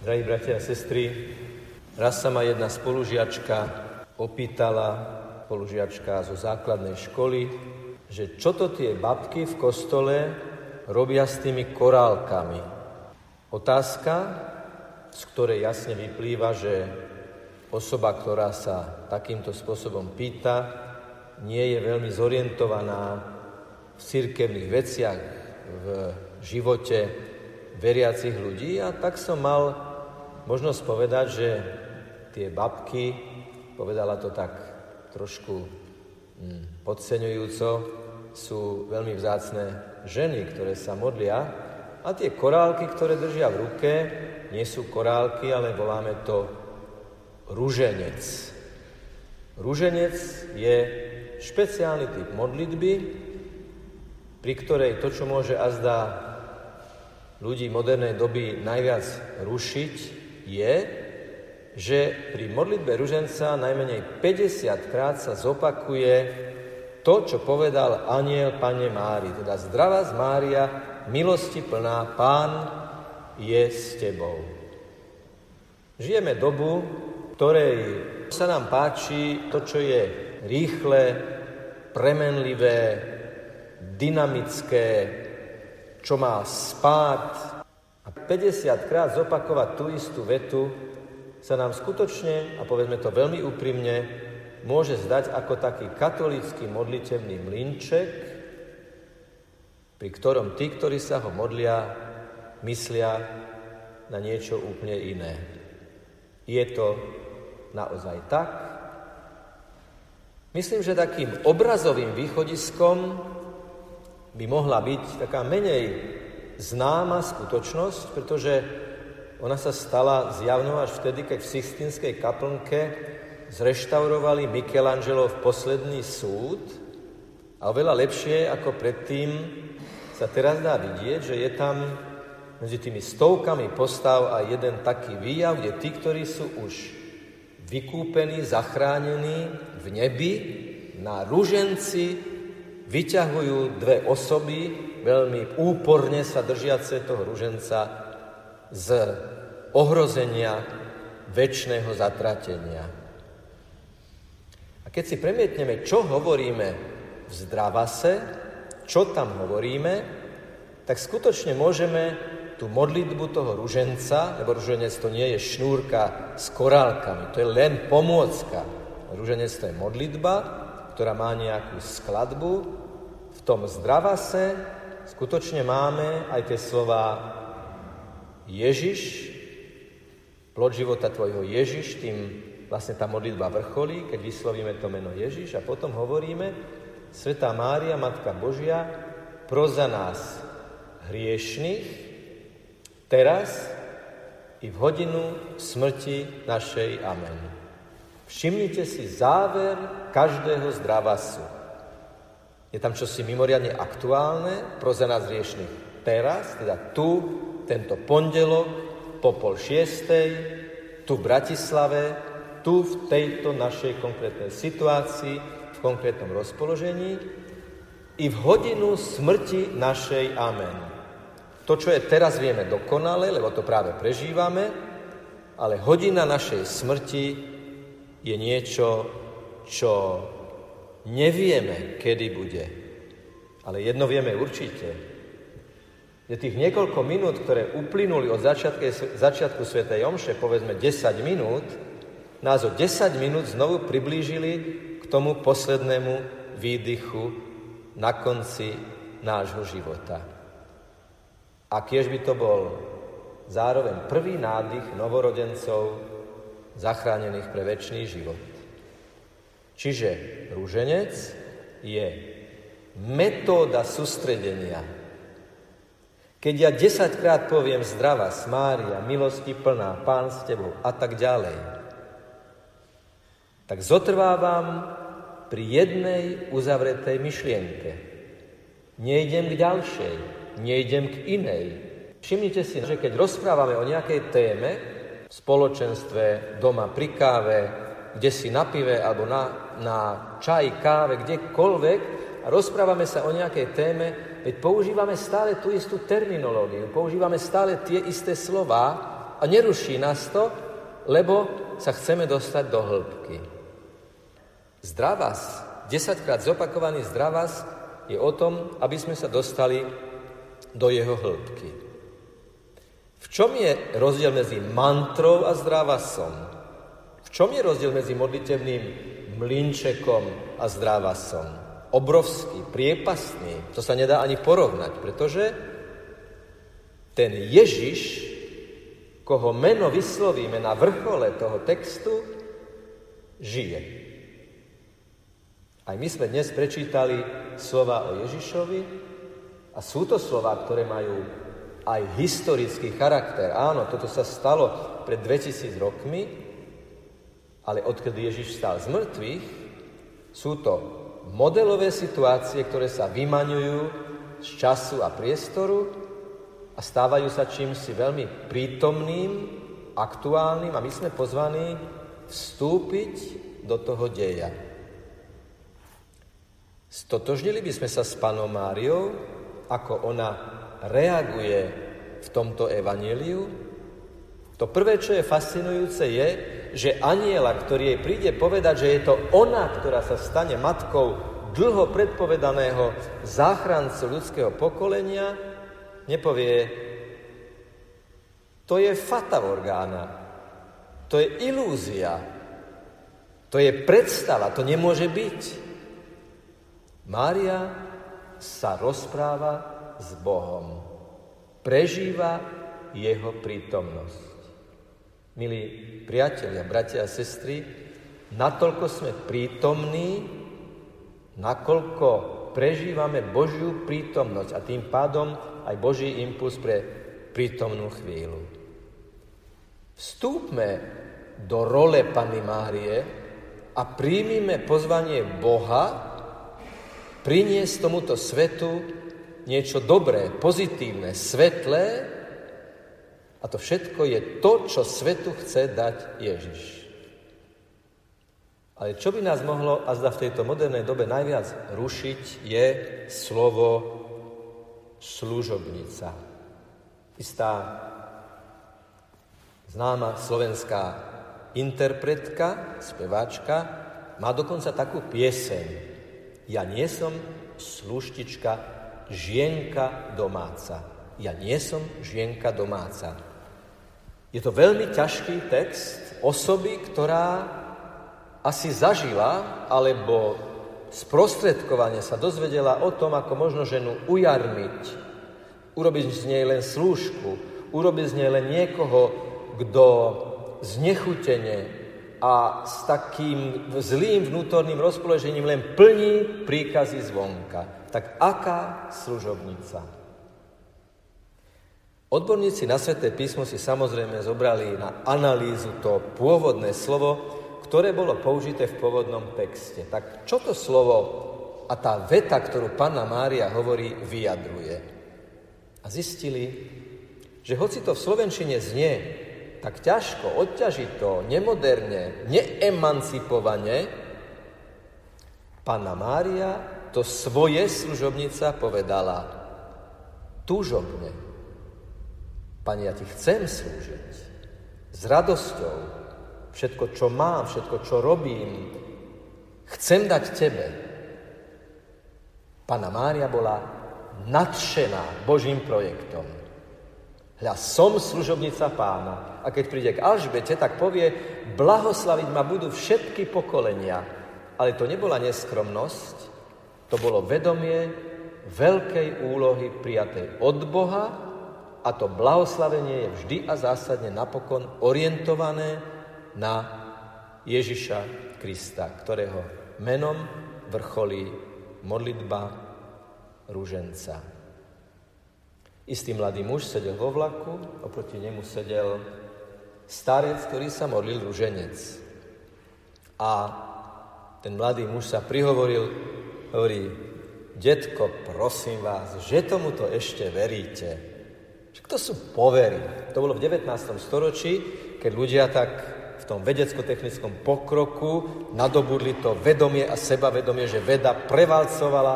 Drahí bratia a sestry, raz sa ma jedna spolužiačka opýtala, spolužiačka zo základnej školy, že čo to tie babky v kostole robia s tými korálkami. Otázka, z ktorej jasne vyplýva, že osoba, ktorá sa takýmto spôsobom pýta, nie je veľmi zorientovaná v cirkevných veciach, v živote veriacich ľudí. A tak som mal možnosť povedať, že tie babky, povedala to tak trošku podceňujúco, sú veľmi vzácne ženy, ktoré sa modlia, a tie korálky, ktoré držia v ruke, nie sú korálky, ale voláme to ruženec. Ruženec je špeciálny typ modlitby, pri ktorej to, čo môže azda ľudí modernej doby najviac rušiť, je, že pri modlitbe ruženca najmenej 50 krát sa zopakuje to, čo povedal anjel Panne Márii, teda zdravá z Mária, milosti plná, Pán je s tebou. Žijeme dobu, v ktorej sa nám páči to, čo je rýchle, premenlivé, dynamické, čo má spád. A 50 krát zopakovať tú istú vetu sa nám skutočne, a povedzme to veľmi úprimne, môže zdať ako taký katolícky modlitevný mlynček, pri ktorom tí, ktorí sa ho modlia, myslia na niečo úplne iné. Je to naozaj tak? Myslím, že takým obrazovým východiskom by mohla byť taká menej známa skutočnosť, pretože ona sa stala zjavnou až vtedy, keď v Sixtínskej kaplnke zreštaurovali Michelangelov posledný súd, a oveľa lepšie ako predtým sa teraz dá vidieť, že je tam medzi tými stovkami postav a jeden taký výjav, kde tí, ktorí sú už vykúpení, zachránení v nebi, na ruženci vyťahujú dve osoby, veľmi úporne sa držiace toho ruženca, z ohrozenia večného zatratenia. A keď si premietneme, čo hovoríme v zdravase, čo tam hovoríme, tak skutočne môžeme tú modlitbu toho ruženca, lebo ruženec to nie je šnúrka s korálkami, to je len pomôcka. Ruženec to je modlitba, ktorá má nejakú skladbu. V tom zdravase skutočne máme aj tie slova Ježiš, plod života tvojho Ježiš, tým vlastne tá modlitba vrcholí, keď vyslovíme to meno Ježiš, a potom hovoríme: Svätá Mária, Matka Božia, pros za nás hriešných, teraz i v hodinu smrti našej. Amen. Všimnite si záver každého zdravasu. Je tam čosi mimoriadne aktuálne, pro za nás hriešnych teraz, teda tu, tento pondelok, po 5:30, tu v Bratislave, tu v tejto našej konkrétnej situácii, v konkrétnom rozpoložení, i v hodinu smrti našej. Amen. To, čo je teraz, vieme dokonale, lebo to práve prežívame, ale hodina našej smrti je niečo, čo nevieme, kedy bude. Ale jedno vieme určite, že tých niekoľko minút, ktoré uplynuli od začiatku svätej omše, povedzme 10 minút, nás o 10 minút znovu priblížili k tomu poslednému výdychu na konci nášho života. A kiež by to bol zároveň prvý nádych novorodencov zachránených pre večný život. Čiže ruženec je metóda sústredenia. Keď ja 10-krát poviem zdravá s Mária, milosti plná, Pán s tebou a tak ďalej, tak zotrvávam pri jednej uzavretej myšlienke. Nejdem k ďalšej, nejdem k inej. Všimnite si, že keď rozprávame o nejakej téme v spoločenstve, doma pri káve, kde si na pive alebo na čaj, káve, kdekoľvek, a rozprávame sa o nejakej téme, veď používame stále tú istú terminológiu, používame stále tie isté slova, a neruší nás to, lebo sa chceme dostať do hĺbky. Zdravás, 10-krát zopakovaný zdravás je o tom, aby sme sa dostali do jeho hĺbky. V čom je rozdiel medzi mantrou a zdravasom? V čom je rozdiel medzi modlitevným mlynčekom a zdravasom? Obrovský, priepastný, to sa nedá ani porovnať, pretože ten Ježiš, koho meno vyslovíme na vrchole toho textu, žije. Aj my sme dnes prečítali slova o Ježišovi a sú to slova, ktoré majú aj historický charakter. Áno, toto sa stalo pred 2000 rokmi, ale odkedy Ježiš vstal z mŕtvych, sú to modelové situácie, ktoré sa vymaňujú z času a priestoru a stávajú sa čímsi veľmi prítomným, aktuálnym a my sme pozvaní vstúpiť do toho deja. Stotožnili by sme sa s Pannou Máriou, ako ona reaguje v tomto evanjeliu? To prvé, čo je fascinujúce, je, že anjela, ktorý jej príde povedať, že je to ona, ktorá sa stane matkou dlho predpovedaného záchrancu ľudského pokolenia, nepovie, to je fata orgána, to je ilúzia, to je predstava, to nemôže byť. Mária sa rozpráva s Bohom, prežíva jeho prítomnosť. Milí priatelia, bratia a sestry, natoľko sme prítomní, nakoľko prežívame Božiu prítomnosť a tým pádom aj Boží impuls pre prítomnú chvíľu. Vstúpme do role Panny Márie a príjmime pozvanie Boha priniesť tomuto svetu niečo dobré, pozitívne, svetlé a to všetko je to, čo svetu chce dať Ježiš. Ale čo by nás mohlo, azda v tejto modernej dobe najviac rušiť, je slovo služobnica. Istá známa slovenská interpretka, speváčka, má dokonca takú pieseň. Ja nie som sluštička, žienka domáca. Ja nie som žienka domáca. Je to veľmi ťažký text osoby, ktorá asi zažila, alebo sprostredkovane sa dozvedela o tom, ako možno ženu ujarmiť, urobiť z nej len slúžku, urobiť z nej len niekoho, kto znechutene a s takým zlým vnútorným rozpoložením len plní príkazy zvonka. Tak aká služobnica? Odborníci na Sväté písmo si samozrejme zobrali na analýzu to pôvodné slovo, ktoré bolo použité v pôvodnom texte. Tak čo to slovo a tá veta, ktorú Panna Mária hovorí, vyjadruje? A zistili, že hoci to v slovenčine znie tak ťažko, odťažito, nemoderne, neemancipovane, Panna Mária to svoje služobnica povedala túžobne. Pani, ja ti chcem slúžiť s radosťou, všetko, čo mám, všetko, čo robím, chcem dať tebe. Panna Mária bola nadšená Božím projektom. Hľa, som služobnica Pána. A keď príde k Alžbete, tak povie, blahoslaviť ma budú všetky pokolenia. Ale to nebola neskromnosť, to bolo vedomie veľkej úlohy prijatej od Boha a to blahoslavenie je vždy a zásadne napokon orientované na Ježiša Krista, ktorého menom vrcholí modlitba ruženca. Istý mladý muž sedel vo vlaku, oproti nemu sedel starec, ktorý sa modlil ruženec. A ten mladý muž sa prihovoril, hovorí, detko, prosím vás, že tomuto ešte veríte. Kto sú povery? To bolo v 19. storočí, keď ľudia tak v tom vedecko-technickom pokroku nadobudli to vedomie a sebavedomie, že veda prevalcovala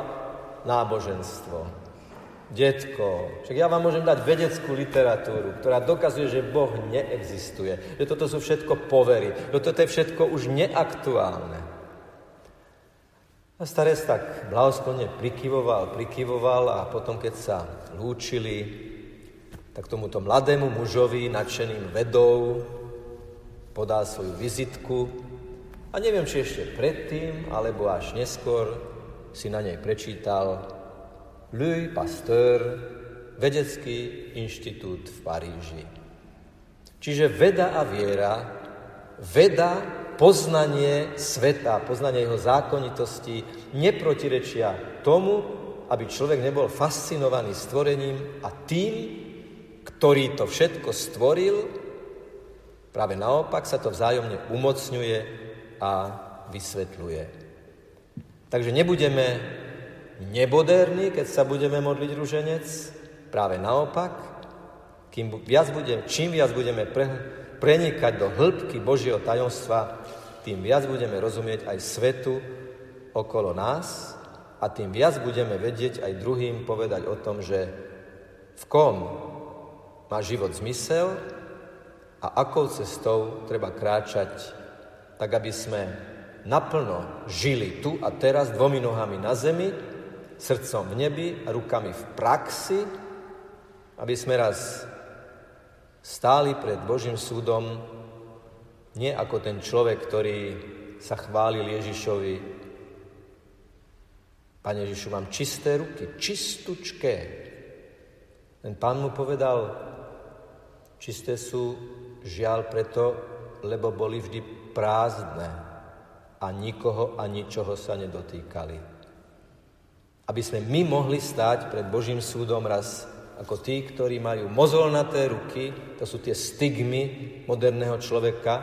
náboženstvo. V Detko, však ja vám môžem dať vedeckú literatúru, ktorá dokazuje, že Boh neexistuje, že toto sú všetko povery, že toto je všetko už neaktuálne. A starec tak blahosklonne prikyvoval a potom, keď sa lúčili, tak tomuto mladému mužovi, nadšeným vedou, podal svoju vizitku a neviem, či ešte predtým, alebo až neskôr si na nej prečítal Louis Pasteur, vedecký inštitút v Paríži. Čiže veda a viera, veda, poznanie sveta, poznanie jeho zákonitosti neprotirečia tomu, aby človek nebol fascinovaný stvorením a tým, ktorý to všetko stvoril, práve naopak sa to vzájomne umocňuje a vysvetľuje. Takže nebudeme neboderní, keď sa budeme modliť ruženec, práve naopak, čím viac budeme prenikať do hĺbky Božieho tajomstva, tým viac budeme rozumieť aj svetu okolo nás a tým viac budeme vedieť aj druhým povedať o tom, že v kom má život zmysel a akou cestou treba kráčať, tak aby sme naplno žili tu a teraz dvomi nohami na zemi, srdcom v nebi a rukami v praxi, aby sme raz stáli pred Božím súdom nie ako ten človek, ktorý sa chválil Ježišovi: Pane Ježišu, mám čisté ruky, čistučké. Ten Pán mu povedal: čisté sú, žiaľ, preto, lebo boli vždy prázdne a nikoho a ničoho sa nedotýkali. Aby sme my mohli stáť pred Božím súdom raz ako tí, ktorí majú mozolnaté ruky, to sú tie stigmy moderného človeka,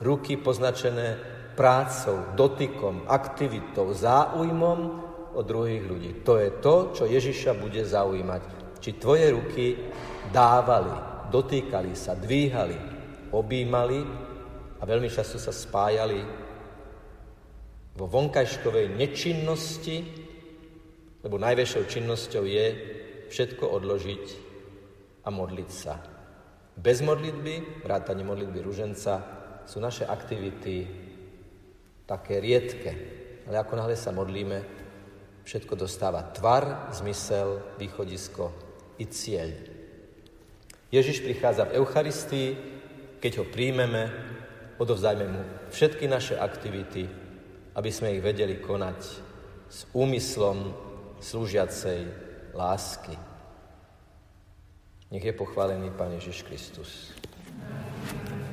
ruky poznačené prácou, dotykom, aktivitou, záujmom od druhých ľudí. To je to, čo Ježiša bude zaujímať. Či tvoje ruky dávali, dotýkali sa, dvíhali, objímali a veľmi často sa spájali vo vonkajškovej nečinnosti, lebo najväčšou činnosťou je všetko odložiť a modliť sa. Bez modlitby, vrátane modlitby ruženca, sú naše aktivity také riedke, ale ako náhle sa modlíme, všetko dostáva tvar, zmysel, východisko i cieľ. Ježiš prichádza v Eucharistii, keď ho príjmeme, odovzdajme mu všetky naše aktivity, aby sme ich vedeli konať s úmyslom slúžiacej lásky. Nech je pochválený Pán Ježiš Kristus.